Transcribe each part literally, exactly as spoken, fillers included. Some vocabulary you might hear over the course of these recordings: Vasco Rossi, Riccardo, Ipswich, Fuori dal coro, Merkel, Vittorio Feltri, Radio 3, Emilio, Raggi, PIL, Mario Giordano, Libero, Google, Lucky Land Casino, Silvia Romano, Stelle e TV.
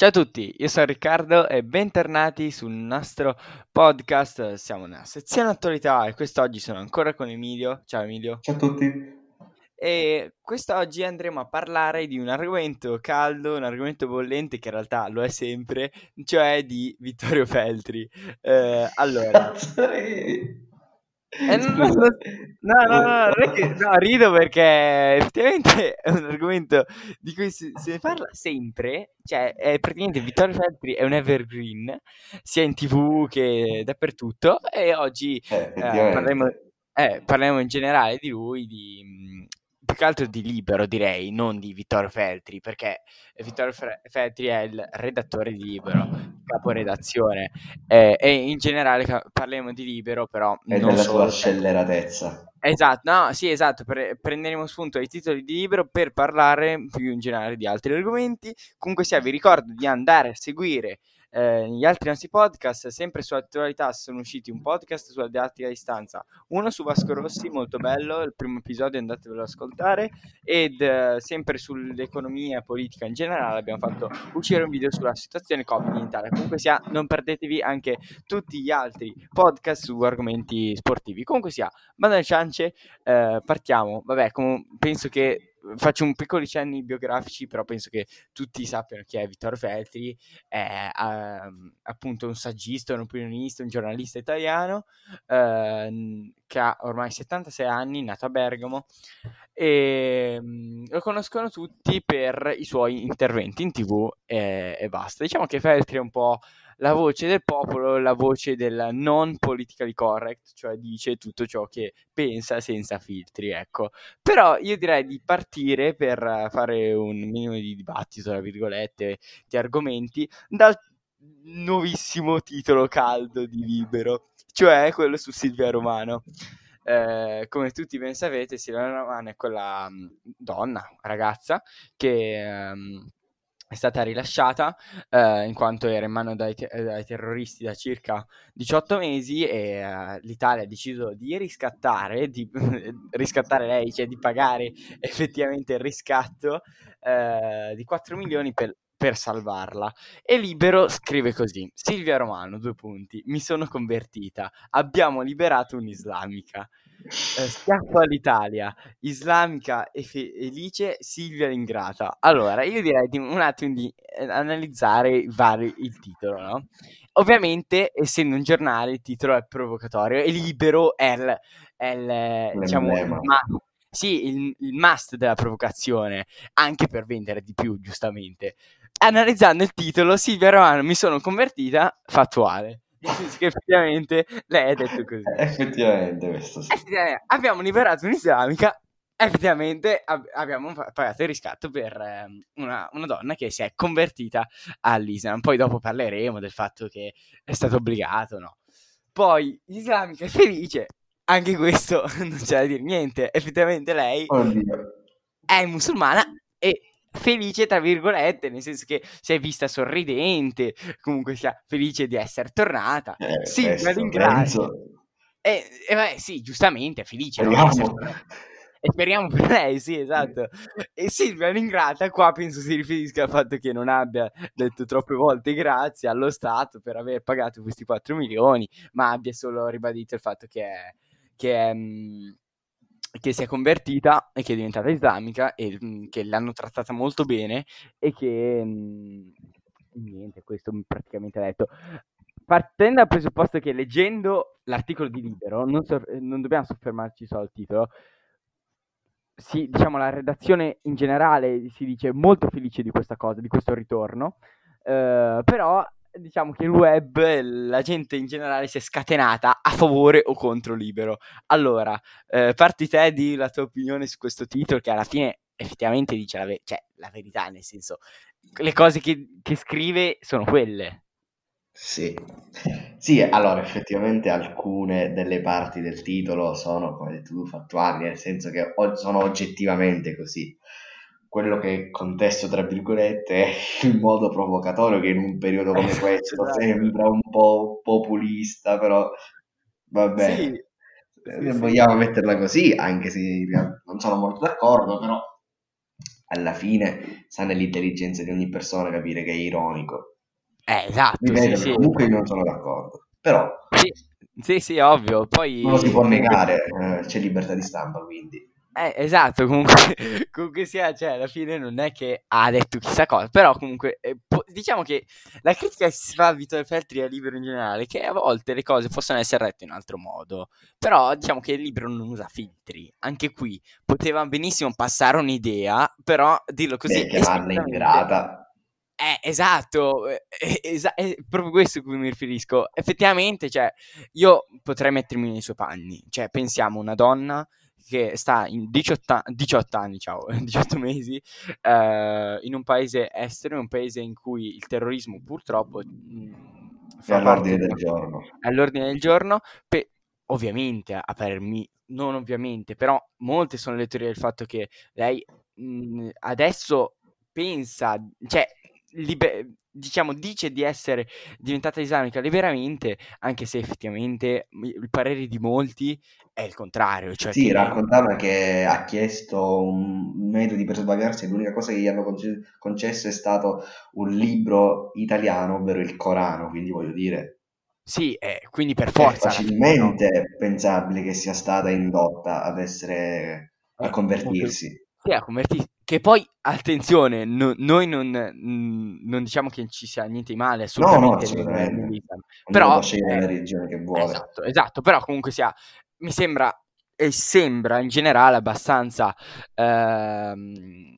Ciao a tutti, io sono Riccardo e bentornati sul nostro podcast. Siamo nella sezione attualità e quest'oggi sono ancora con Emilio. Ciao Emilio. Ciao a tutti. E quest'oggi andremo a parlare di un argomento caldo, un argomento bollente che in realtà lo è sempre, cioè di Vittorio Feltri. Eh, allora... Eh, no, no, no, no, no, non è che, no, rido perché effettivamente è un argomento di cui si, se ne parla sempre, cioè è praticamente Vittorio Feltri è un evergreen sia in tv che dappertutto e oggi eh, eh, parliamo, eh, parliamo in generale di lui, di, più che altro di Libero direi, non di Vittorio Feltri, perché Vittorio Feltri è il redattore di Libero, caporedazione, eh, e in generale ca- parliamo di Libero, però e non della solo sua scelleratezza. Esatto, no, sì, esatto, pre- prenderemo spunto ai titoli di Libero per parlare più in generale di altri argomenti. Comunque sia, vi ricordo di andare a seguire eh, gli altri nostri podcast, sempre su attualità sono usciti un podcast sulla didattica a distanza, uno su Vasco Rossi, molto bello, il primo episodio andatevelo ad ascoltare, ed eh, sempre sull'economia e politica in generale abbiamo fatto uscire un video sulla situazione Covid in Italia. Comunque sia, non perdetevi anche tutti gli altri podcast su argomenti sportivi. Comunque sia, bando alle ciance, eh, partiamo. Vabbè, com- penso che faccio un piccolo cenno biografici, però penso che tutti sappiano chi è Vittorio Feltri, è uh, appunto un saggista, un opinionista, un giornalista italiano uh, che ha ormai settantasei anni, nato a Bergamo, e um, lo conoscono tutti per i suoi interventi in tv e, e basta. Diciamo che Feltri è un po' la voce del popolo, la voce del non politically correct, cioè dice tutto ciò che pensa senza filtri, ecco. Però io direi di partire per fare un minimo di dibattito, tra virgolette, di argomenti, dal nuovissimo titolo caldo di Libero, cioè quello su Silvia Romano. Eh, come tutti ben sapete, Silvia Romano è quella mh, donna, ragazza, che... Mh, è stata rilasciata eh, in quanto era in mano dai, te- dai terroristi da circa diciotto mesi e uh, l'Italia ha deciso di riscattare, di riscattare lei, cioè di pagare effettivamente il riscatto eh, di quattro milioni per, per salvarla. E Libero scrive così: Silvia Romano, due punti, mi sono convertita, abbiamo liberato un'islamica. Eh, schiaffo all'Italia, islamica e felice, Silvia l'ingrata. Allora, io direi di un attimo di eh, analizzare vari, il titolo, no? Ovviamente, essendo un giornale, il titolo è provocatorio e Libero è il, è il diciamo, ma, sì, il, il must della provocazione, anche per vendere di più, giustamente. Analizzando il titolo, Silvia Romano, mi sono convertita, fattuale. Che effettivamente lei ha detto così. Effettivamente, questo sì. Effettivamente, abbiamo liberato un'islamica. Effettivamente ab- abbiamo pagato il riscatto per eh, una, una donna che si è convertita all'Islam. Poi dopo parleremo del fatto che è stato obbligato, no? Poi l'islamica è felice. Anche questo non c'è da dire niente. Effettivamente lei Oddio. è musulmana e... felice tra virgolette, nel senso che si è vista sorridente, comunque sia felice di essere tornata, eh, sì, ma ringrazio e eh, eh, eh, sì, giustamente è felice, speriamo. E speriamo per lei, sì, esatto. E Silvia l'ingrata qua penso si riferisca al fatto che non abbia detto troppe volte grazie allo Stato per aver pagato questi quattro milioni, ma abbia solo ribadito il fatto che è, che è, che si è convertita e che è diventata islamica e mh, che l'hanno trattata molto bene e che mh, niente, questo praticamente ha detto. Partendo dal presupposto che leggendo l'articolo di Libero non, so, non dobbiamo soffermarci solo al titolo, si, diciamo la redazione in generale si dice molto felice di questa cosa, di questo ritorno, eh, però diciamo che il web, la gente in generale si è scatenata a favore o contro Libero. Allora, eh, parti te, di la tua opinione su questo titolo che alla fine effettivamente dice la, ve- cioè, la verità, nel senso, le cose che, che scrive sono quelle. Sì, sì, allora effettivamente alcune delle parti del titolo sono, come hai detto tu, fattuali, nel senso che o- sono oggettivamente così. Quello che contesto, tra virgolette, è il modo provocatorio che in un periodo come questo sembra un po' populista, però vabbè, sì, sì, vogliamo sì. metterla così, anche se non sono molto d'accordo, però alla fine sta nell'intelligenza di ogni persona capire che è ironico. Eh, esatto, Mi vedo, sì, comunque sì. Io non sono d'accordo, però... Sì, sì, sì, ovvio, poi... Non lo si può negare, eh, c'è libertà di stampa, quindi... Eh, esatto, comunque, comunque sia, cioè, alla fine non è che ha detto chissà cosa, però comunque eh, po- diciamo che la critica che si fa a Vittorio Feltri e a Libero in generale è che a volte le cose possono essere rette in un altro modo, però diciamo che Libero non usa filtri, anche qui poteva benissimo passare un'idea, però dirlo così... Beh, chiamarla ingrata... Eh, esatto, eh, es- è proprio questo a cui mi riferisco. Effettivamente, cioè, io potrei mettermi nei suoi panni, cioè, pensiamo una donna che sta in diciotto anni, ciao, diciotto mesi, eh, in un paese estero, in un paese in cui il terrorismo purtroppo mh, fa è all'ordine del giorno. All'ordine del giorno, pe- ovviamente, a parermi, non ovviamente, però molte sono le teorie del fatto che lei mh, adesso pensa, cioè, liber- diciamo dice di essere diventata islamica liberamente, anche se effettivamente il parere di molti è il contrario, cioè sì, che... raccontava che ha chiesto un metodo per sbagliarsi e l'unica cosa che gli hanno conce- concesso è stato un libro italiano, ovvero il Corano, quindi voglio dire sì, eh, quindi per forza è facilmente fine, no? pensabile che sia stata indotta ad essere a eh, convertirsi okay. Sì, a convertirsi. Che poi, attenzione, no, noi non, non diciamo che ci sia niente di male, assolutamente. No, no, assolutamente. Però può scegliere la religione che vuole. Esatto, esatto, però comunque sia, mi sembra, e sembra in generale abbastanza, ehm,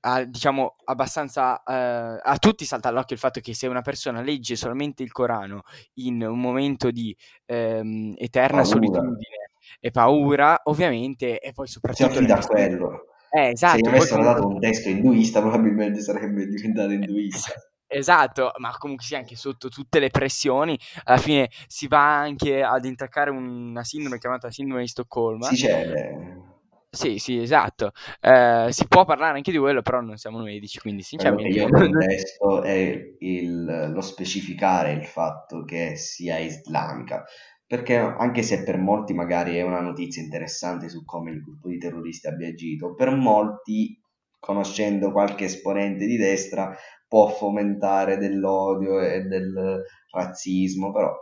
a, diciamo, abbastanza, eh, a tutti salta all'occhio il fatto che se una persona legge solamente il Corano in un momento di ehm, eterna paura. solitudine e paura, ovviamente, e poi soprattutto... Si affida a quello. Eh, esatto, se mi avessero comunque... dato un testo induista probabilmente sarebbe diventato induista. Esatto, ma comunque sia anche sotto tutte le pressioni alla fine si va anche ad intaccare una sindrome chiamata sindrome di Stoccolma. Si cede. Sì, sì, esatto. Eh, si può parlare anche di quello, però non siamo medici, quindi sinceramente... Quello che io contesto è il, lo specificare il fatto che sia islamica. Perché anche se per molti magari è una notizia interessante su come il gruppo di terroristi abbia agito, per molti, conoscendo qualche esponente di destra, può fomentare dell'odio e del razzismo, però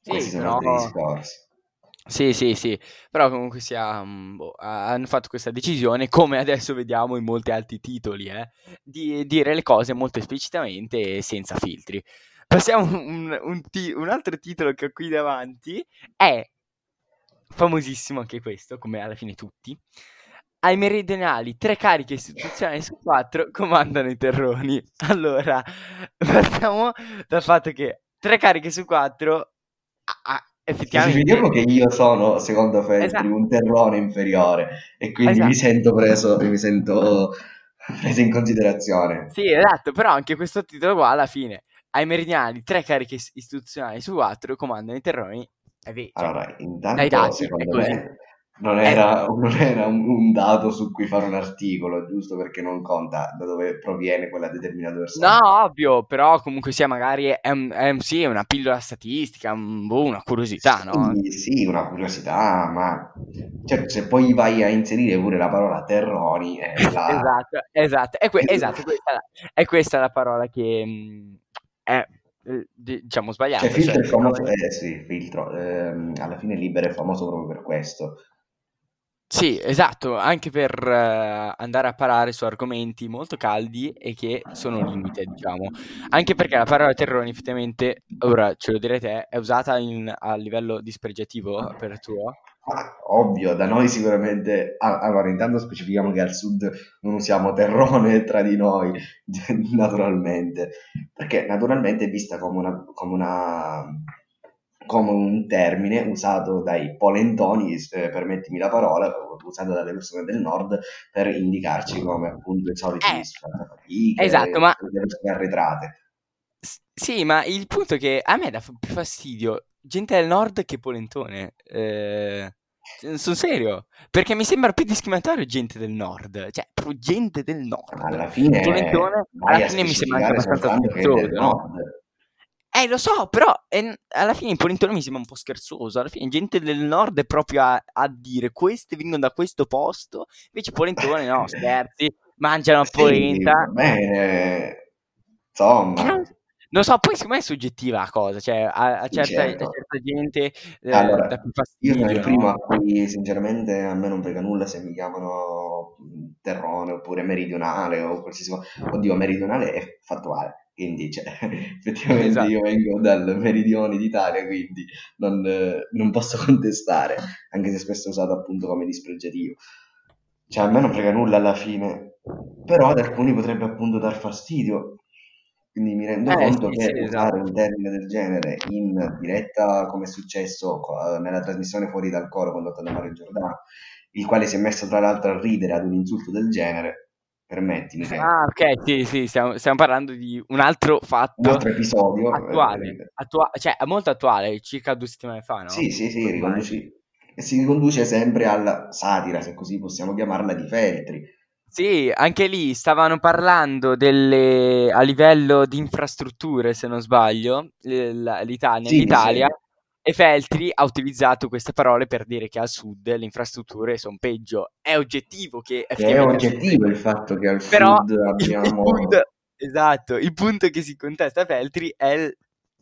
sì, questi però... sono altri discorsi. Sì, sì, sì, però comunque sia, boh, hanno fatto questa decisione, come adesso vediamo in molti altri titoli, eh, di dire le cose molto esplicitamente e senza filtri. Passiamo un, un, ti- un altro titolo che ho qui davanti, è famosissimo anche questo, come alla fine tutti. Ai meridionali, tre cariche istituzionali su quattro comandano i terroni. Allora, partiamo dal fatto che tre cariche su quattro... Ah, effettivamente... Vediamo che io sono, secondo Feltri, esatto. un terrone inferiore, e quindi esatto. mi sento preso, mi sento preso in considerazione. Sì, esatto, però anche questo titolo qua alla fine... Ai meridionali, tre cariche istituzionali su quattro comandano i terroni. Cioè, allora, intanto, dati, secondo me, non era, non era un, un dato su cui fare un articolo, giusto? Perché non conta da dove proviene quella determinata persona. No, ovvio, però comunque sia magari è, un, è un, sì, una pillola statistica, un, boh, una curiosità, sì, no? Sì, una curiosità, ma... Certo, se poi vai a inserire pure la parola terroni... È la... esatto, esatto, è, que- esatto questa la, è questa la parola che... Mh, è diciamo sbagliato, cioè, filtro cioè, è famoso, eh, sì, filtro eh, alla fine Libero è famoso proprio per questo, sì, esatto, anche per eh, andare a parlare su argomenti molto caldi e che sono limite, diciamo, anche perché la parola terroni effettivamente, ora ce lo direi te, è usata in, a livello dispregiativo per tuo? Ah, ovvio, da noi sicuramente. Ah, allora, intanto specifichiamo che al sud non usiamo terrone tra di noi, naturalmente, perché naturalmente è vista come una, come una come un termine usato dai polentoni, eh, permettimi la parola, usata dalle persone del nord per indicarci come appunto i soliti eh, fatiche, esatto, le, ma... le persone arretrate. Sì, ma il punto è che a me dà più fastidio gente del nord che polentone, eh, sono serio, perché mi sembra più discriminatorio gente del nord, cioè gente del nord alla fine, polentone, alla fine mi sembra anche abbastanza scherzoso. Eh, lo so, però eh, alla fine il polentone mi sembra un po' scherzoso. Alla fine gente del nord è proprio a, a dire queste vengono da questo posto, invece polentone no, scherzi, mangiano sì, polenta. Bene, insomma. Eh, non so, poi secondo me è soggettiva la cosa, cioè a, a, certa, certo. a certa gente eh, allora, dà più fastidio. Io sono il primo a cui sinceramente a me non frega nulla se mi chiamano terrone oppure meridionale o qualsiasi cosa. Oddio, meridionale è fatto male. Quindi cioè, effettivamente esatto. Io vengo dal meridione d'Italia, quindi non, non posso contestare, anche se spesso è usato appunto come dispregiativo. Cioè a me non frega nulla alla fine, però ad alcuni potrebbe appunto dar fastidio. Quindi mi rendo eh, conto sì, che sì, usare esatto. un termine del genere in diretta, come è successo nella trasmissione Fuori dal coro condotta da Mario Giordano, il quale si è messo tra l'altro a ridere ad un insulto del genere, permettimi che... ah ok sì sì stiamo, stiamo parlando di un altro fatto, un altro episodio attuale, attua- cioè molto attuale, circa due settimane fa, no? sì sì sì riconduci- si riconduce sempre alla satira, se così possiamo chiamarla, di Feltri. Sì, anche lì stavano parlando delle, a livello di infrastrutture se non sbaglio, l- l'Italia sì, l'Italia sì. E Feltri ha utilizzato queste parole per dire che al sud le infrastrutture sono peggio. È oggettivo che... È oggettivo il fatto che al però sud abbiamo... Il punto, esatto, il punto che si contesta a Feltri è il,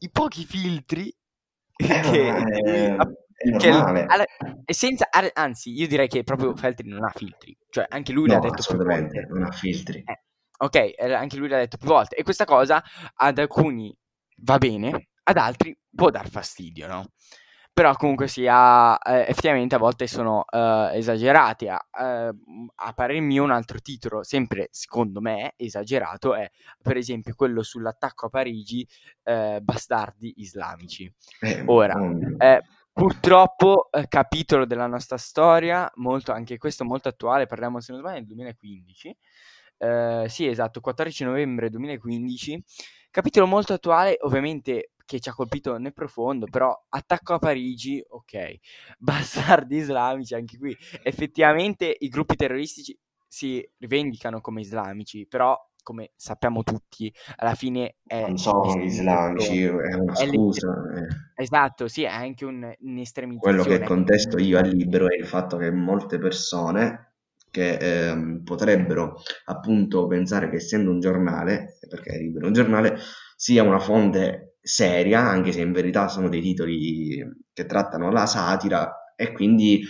i pochi filtri eh, che... Eh, che, che alla, senza, anzi, io direi che proprio Feltri non ha filtri. Cioè, anche lui no, l'ha detto... assolutamente, più volte. Non ha filtri. Eh, ok, anche lui l'ha detto più volte. E questa cosa ad alcuni va bene... ad altri può dar fastidio, no? Però comunque sia, eh, effettivamente a volte sono eh, esagerati. A, eh, a parer mio un altro titolo, sempre secondo me esagerato, è per esempio quello sull'attacco a Parigi, eh, bastardi islamici. Ora, eh, purtroppo eh, capitolo della nostra storia, molto, anche questo molto attuale, parliamo se non sbaglio del duemilaquindici, eh, sì esatto, quattordici novembre duemilaquindici, capitolo molto attuale, ovviamente che ci ha colpito nel profondo, però attacco a Parigi, ok, bastardi islamici, anche qui effettivamente i gruppi terroristici si rivendicano come islamici, però come sappiamo tutti alla fine è non sono islamici, è una è scusa eh. Esatto, sì, è anche un, un'estremizzazione. Quello che contesto io a Libero è il fatto che molte persone che ehm, potrebbero appunto pensare che essendo un giornale, perché Libero è un giornale, sia una fonte seria, anche se in verità sono dei titoli che trattano la satira, e quindi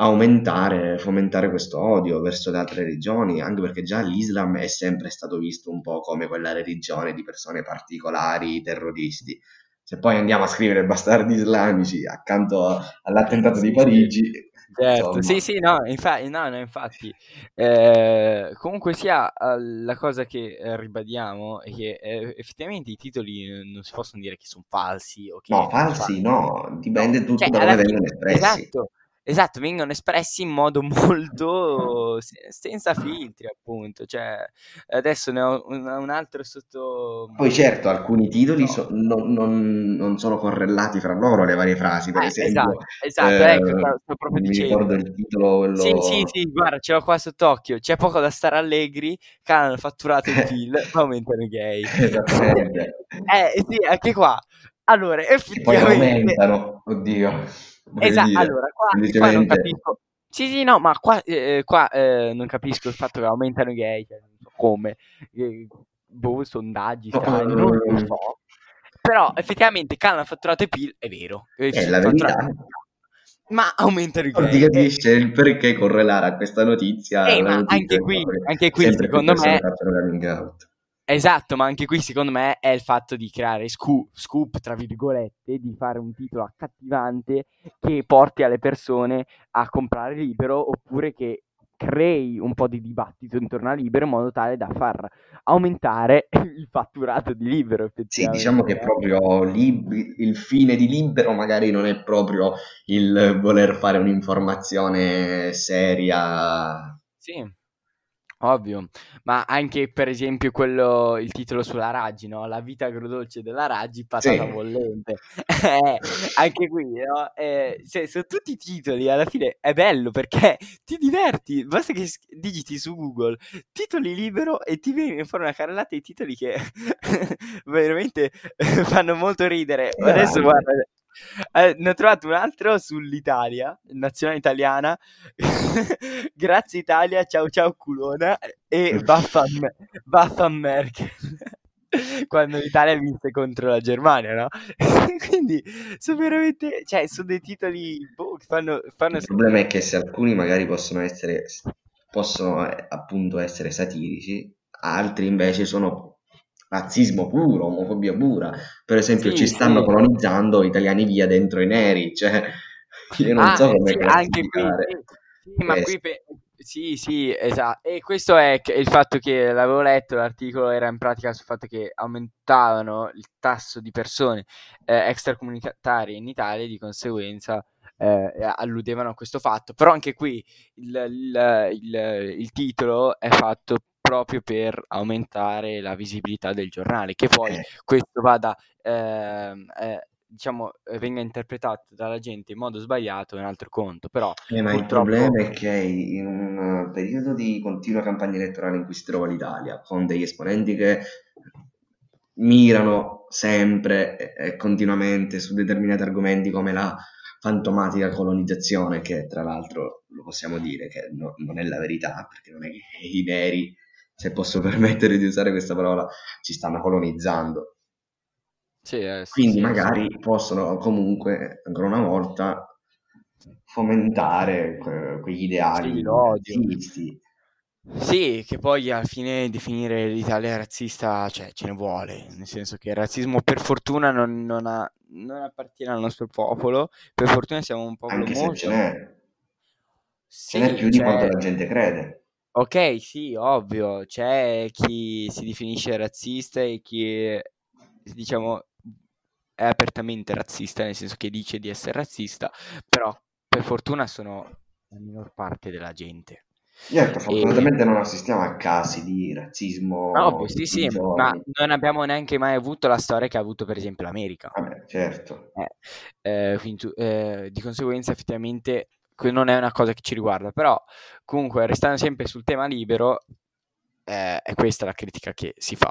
aumentare, fomentare questo odio verso le altre religioni, anche perché già l'Islam è sempre stato visto un po' come quella religione di persone particolari, terroristi. Se poi andiamo a scrivere bastardi islamici accanto all'attentato sì, di Parigi... Sì. Certo, sì, sì, no, infa- no, no infatti, eh, comunque sia la cosa che eh, ribadiamo è che eh, effettivamente i titoli non si possono dire che sono falsi. O che no, falsi, falsi no, dipende tutto cioè, da come vengono espressi. Esatto, esatto, vengono espressi in modo molto se- senza filtri, appunto. Cioè, adesso ne ho un, un altro sotto... Poi certo, alcuni titoli no. so- non, non, non sono correlati fra loro le varie frasi, per eh, esempio. Esatto, esatto eh, ecco, sto proprio dicendo. Mi ricordo il titolo... Quello... Sì, sì, sì, guarda, ce l'ho qua sott'occhio. C'è poco da stare allegri, Canal fatturato il P I L, aumentano i gay. Esattamente. Eh, sì, anche qua. Allora, effettivamente... E poi aumentano, oddio... Esatto, allora qua, qua non capisco. Sì, sì, no, ma qua, eh, qua eh, non capisco il fatto che aumentano i gay, cioè, come eh, boh, sondaggi, strani, non lo so. Però effettivamente Canna ha fatturato i P I L, è vero. È eh, la verità. Ma aumentano i gay. Non ti capisce il perché correlare a questa notizia. Eh, ma notizia anche qui, anche qui secondo me esatto, ma anche qui secondo me è il fatto di creare scoop, scoop tra virgolette, di fare un titolo accattivante che porti alle persone a comprare Libero, oppure che crei un po' di dibattito intorno a Libero in modo tale da far aumentare il fatturato di Libero, effettivamente. Sì, diciamo che proprio lib- il fine di Libero magari non è proprio il voler fare un'informazione seria. Sì, ovvio, ma anche per esempio quello, il titolo sulla Raggi, no? La vita agrodolce della Raggi, patata sì. bollente. eh, anche qui, no? Eh, cioè, sono tutti i titoli, alla fine è bello perché ti diverti, basta che digiti su Google titoli Libero e ti viene in fuori una carrellata di titoli che veramente fanno molto ridere. Bravo. Adesso guarda, Eh, ne ho trovato un altro sull'Italia, nazionale italiana. Grazie Italia, ciao ciao culona. E vaffan, vaffan Merkel. Quando l'Italia vinse contro la Germania, no? Quindi sono veramente, cioè, sono dei titoli boh, che fanno, fanno... Il problema è che se alcuni magari possono essere possono appunto essere satirici, altri invece sono razzismo puro, omofobia pura. Per esempio sì, ci stanno sì. colonizzando italiani via dentro i neri, cioè io non ah, so come sì, anche qui, sì, sì, ma qui pe- sì sì esatto. E questo è il fatto che l'avevo letto, l'articolo era in pratica sul fatto che aumentavano il tasso di persone eh, extracomunitarie in Italia e di conseguenza Eh, alludevano a questo fatto. Però anche qui il, il, il, il titolo è fatto proprio per aumentare la visibilità del giornale, che poi questo vada eh, eh, diciamo venga interpretato dalla gente in modo sbagliato è un altro conto. Però eh, ma purtroppo... il problema è che in un periodo di continua campagna elettorale in cui si trova l'Italia, con degli esponenti che mirano sempre e continuamente su determinati argomenti come la fantomatica colonizzazione, che tra l'altro lo possiamo dire che no, non è la verità, perché non è che i neri, se posso permettere di usare questa parola, ci stanno colonizzando, sì, eh, sì, quindi sì, magari sì. possono comunque ancora una volta fomentare que- quegli ideali sì, razzisti. Sì, che poi alla fine definire l'Italia razzista, cioè, ce ne vuole, nel senso che il razzismo per fortuna non, non, ha, non appartiene al nostro popolo, per fortuna siamo un popolo anche molto... ce n'è, sì, ce n'è più cioè... di quanto la gente crede. Ok, sì, ovvio, c'è chi si definisce razzista e chi è, diciamo, è apertamente razzista, nel senso che dice di essere razzista, però per fortuna sono la minor parte della gente. Certo, fortunatamente e... non assistiamo a casi di razzismo. No, poi, sì, sì, ma non abbiamo neanche mai avuto la storia che ha avuto per esempio l'America. Vabbè, certo. Eh, eh, quindi, eh, di conseguenza effettivamente non è una cosa che ci riguarda, però comunque restando sempre sul tema Libero, eh, è questa la critica che si fa.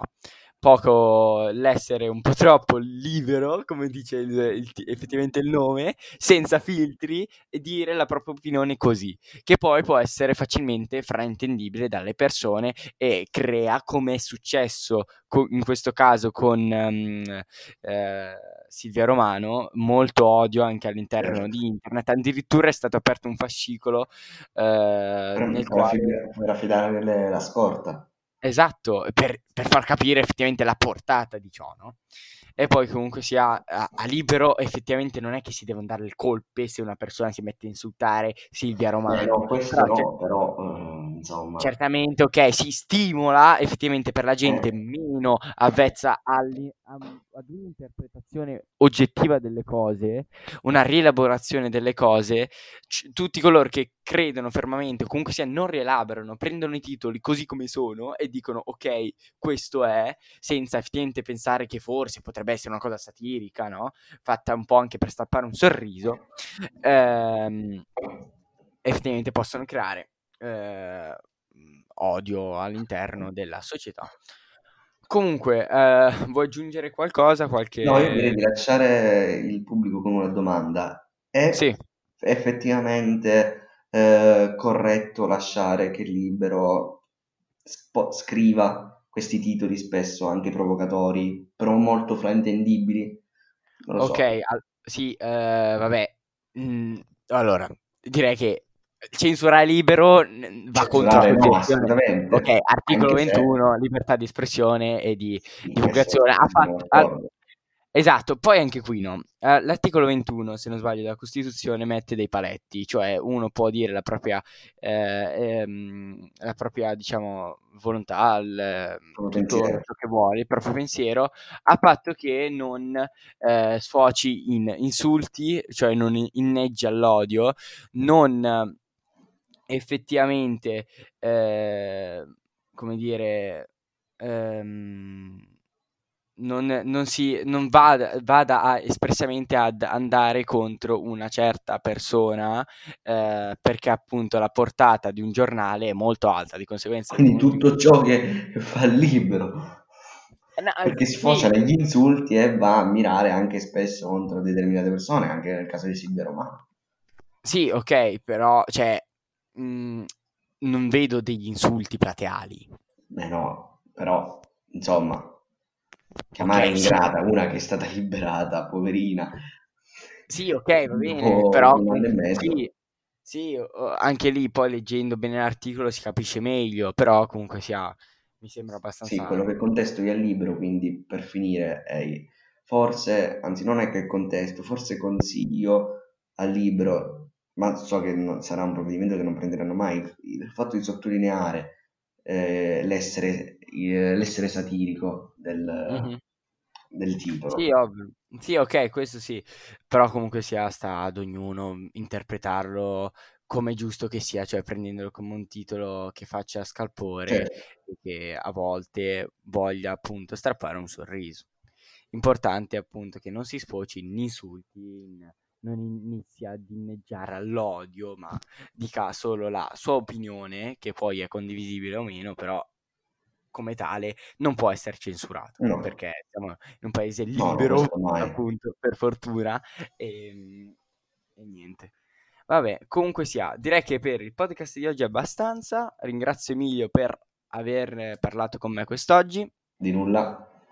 Poco l'essere un po' troppo libero, come dice il, il, effettivamente il nome, senza filtri, e dire la propria opinione così, che poi può essere facilmente fraintendibile dalle persone e crea, come è successo co- in questo caso con um, eh, Silvia Romano, molto odio anche all'interno di internet. Addirittura è stato aperto un fascicolo eh, nel quale per affidare la scorta. Esatto, per, per far capire effettivamente la portata di ciò, no? E poi comunque sia a, a Libero effettivamente non è che si devono dare le colpe se una persona si mette a insultare Silvia Romano. Eh no, questo però, no, cioè, però um, insomma... Certamente, ok, si stimola effettivamente per la gente eh. meno avvezza alli, a, ad un'interpretazione oggettiva delle cose, una rielaborazione delle cose, c- tutti coloro che credono fermamente, comunque sia non rielaborano, prendono i titoli così come sono e dicono ok, questo è, senza effettivamente pensare che forse potrebbe essere una cosa satirica, no? Fatta un po' anche per stappare un sorriso, ehm, effettivamente possono creare eh, odio all'interno della società. Comunque, eh, vuoi aggiungere qualcosa? Qualche... No, io direi di lasciare il pubblico con una domanda. È sì. effettivamente... Eh, corretto lasciare che Libero sp- scriva questi titoli spesso anche provocatori, però molto fraintendibili? Non lo ok, so. Al- sì, eh, vabbè. Mm, allora, direi che censurare Libero n- va censurare contro no, assolutamente. Ok, articolo anche ventuno, se... libertà di espressione e di sì, divulgazione. Ha fatto... Esatto, poi anche qui no, eh, l'articolo ventuno, se non sbaglio, della Costituzione mette dei paletti, cioè uno può dire la propria, eh, ehm, la propria diciamo, volontà, il, tutto ciò che vuole, il proprio pensiero, a patto che non eh, sfoci in insulti, cioè non inneggi all'odio, non effettivamente, eh, come dire... Ehm, Non, non, si, non vada, vada a, espressamente ad andare contro una certa persona, eh, perché appunto la portata di un giornale è molto alta, di conseguenza. Quindi tutto ciò che fa Libero, no, perché sì, sfocia negli insulti e va a mirare anche spesso contro determinate persone, anche nel caso di Silvia Romano. Sì, ok, però cioè, mh, non vedo degli insulti plateali. Beh no, però insomma... Chiamare okay, ingrata, sì. Una che è stata liberata, poverina. Sì, ok, va bene, oh, però sì, sì, anche lì poi leggendo bene l'articolo si capisce meglio, però comunque sia, mi sembra abbastanza... Sì, quello che contesto io al Libero, quindi per finire, è forse, anzi non è che contesto, forse consiglio al Libero, ma so che non, sarà un provvedimento che non prenderanno mai, il fatto di sottolineare eh, l'essere... l'essere satirico del, mm-hmm. del titolo. Sì, ovvio. Sì, ok, questo sì, però comunque sia sta ad ognuno interpretarlo come giusto che sia, cioè prendendolo come un titolo che faccia scalpore, certo. E che a volte voglia appunto strappare un sorriso. Importante appunto che non si sfoci in insulti, in... non inizia ad inneggiare all'odio, ma dica solo la sua opinione, che poi è condivisibile o meno, però come tale non può essere censurato, no. Perché siamo in un paese libero, no, appunto, per fortuna, e, e niente. Vabbè, comunque sia, direi che per il podcast di oggi è abbastanza. Ringrazio Emilio per aver parlato con me quest'oggi. Di nulla.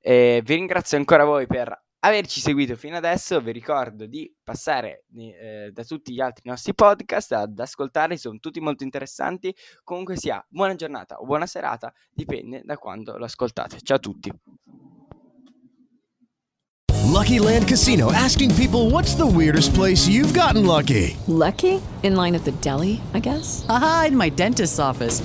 E vi ringrazio ancora voi per averci seguito fino adesso. Vi ricordo di passare eh, da tutti gli altri nostri podcast ad ascoltarli, sono tutti molto interessanti. Comunque sia, buona giornata o buona serata, dipende da quando lo ascoltate. Ciao a tutti. Lucky Land Casino asking people what's the weirdest place you've gotten lucky? Lucky? In line at the deli, I guess. Aha, in my dentist's office.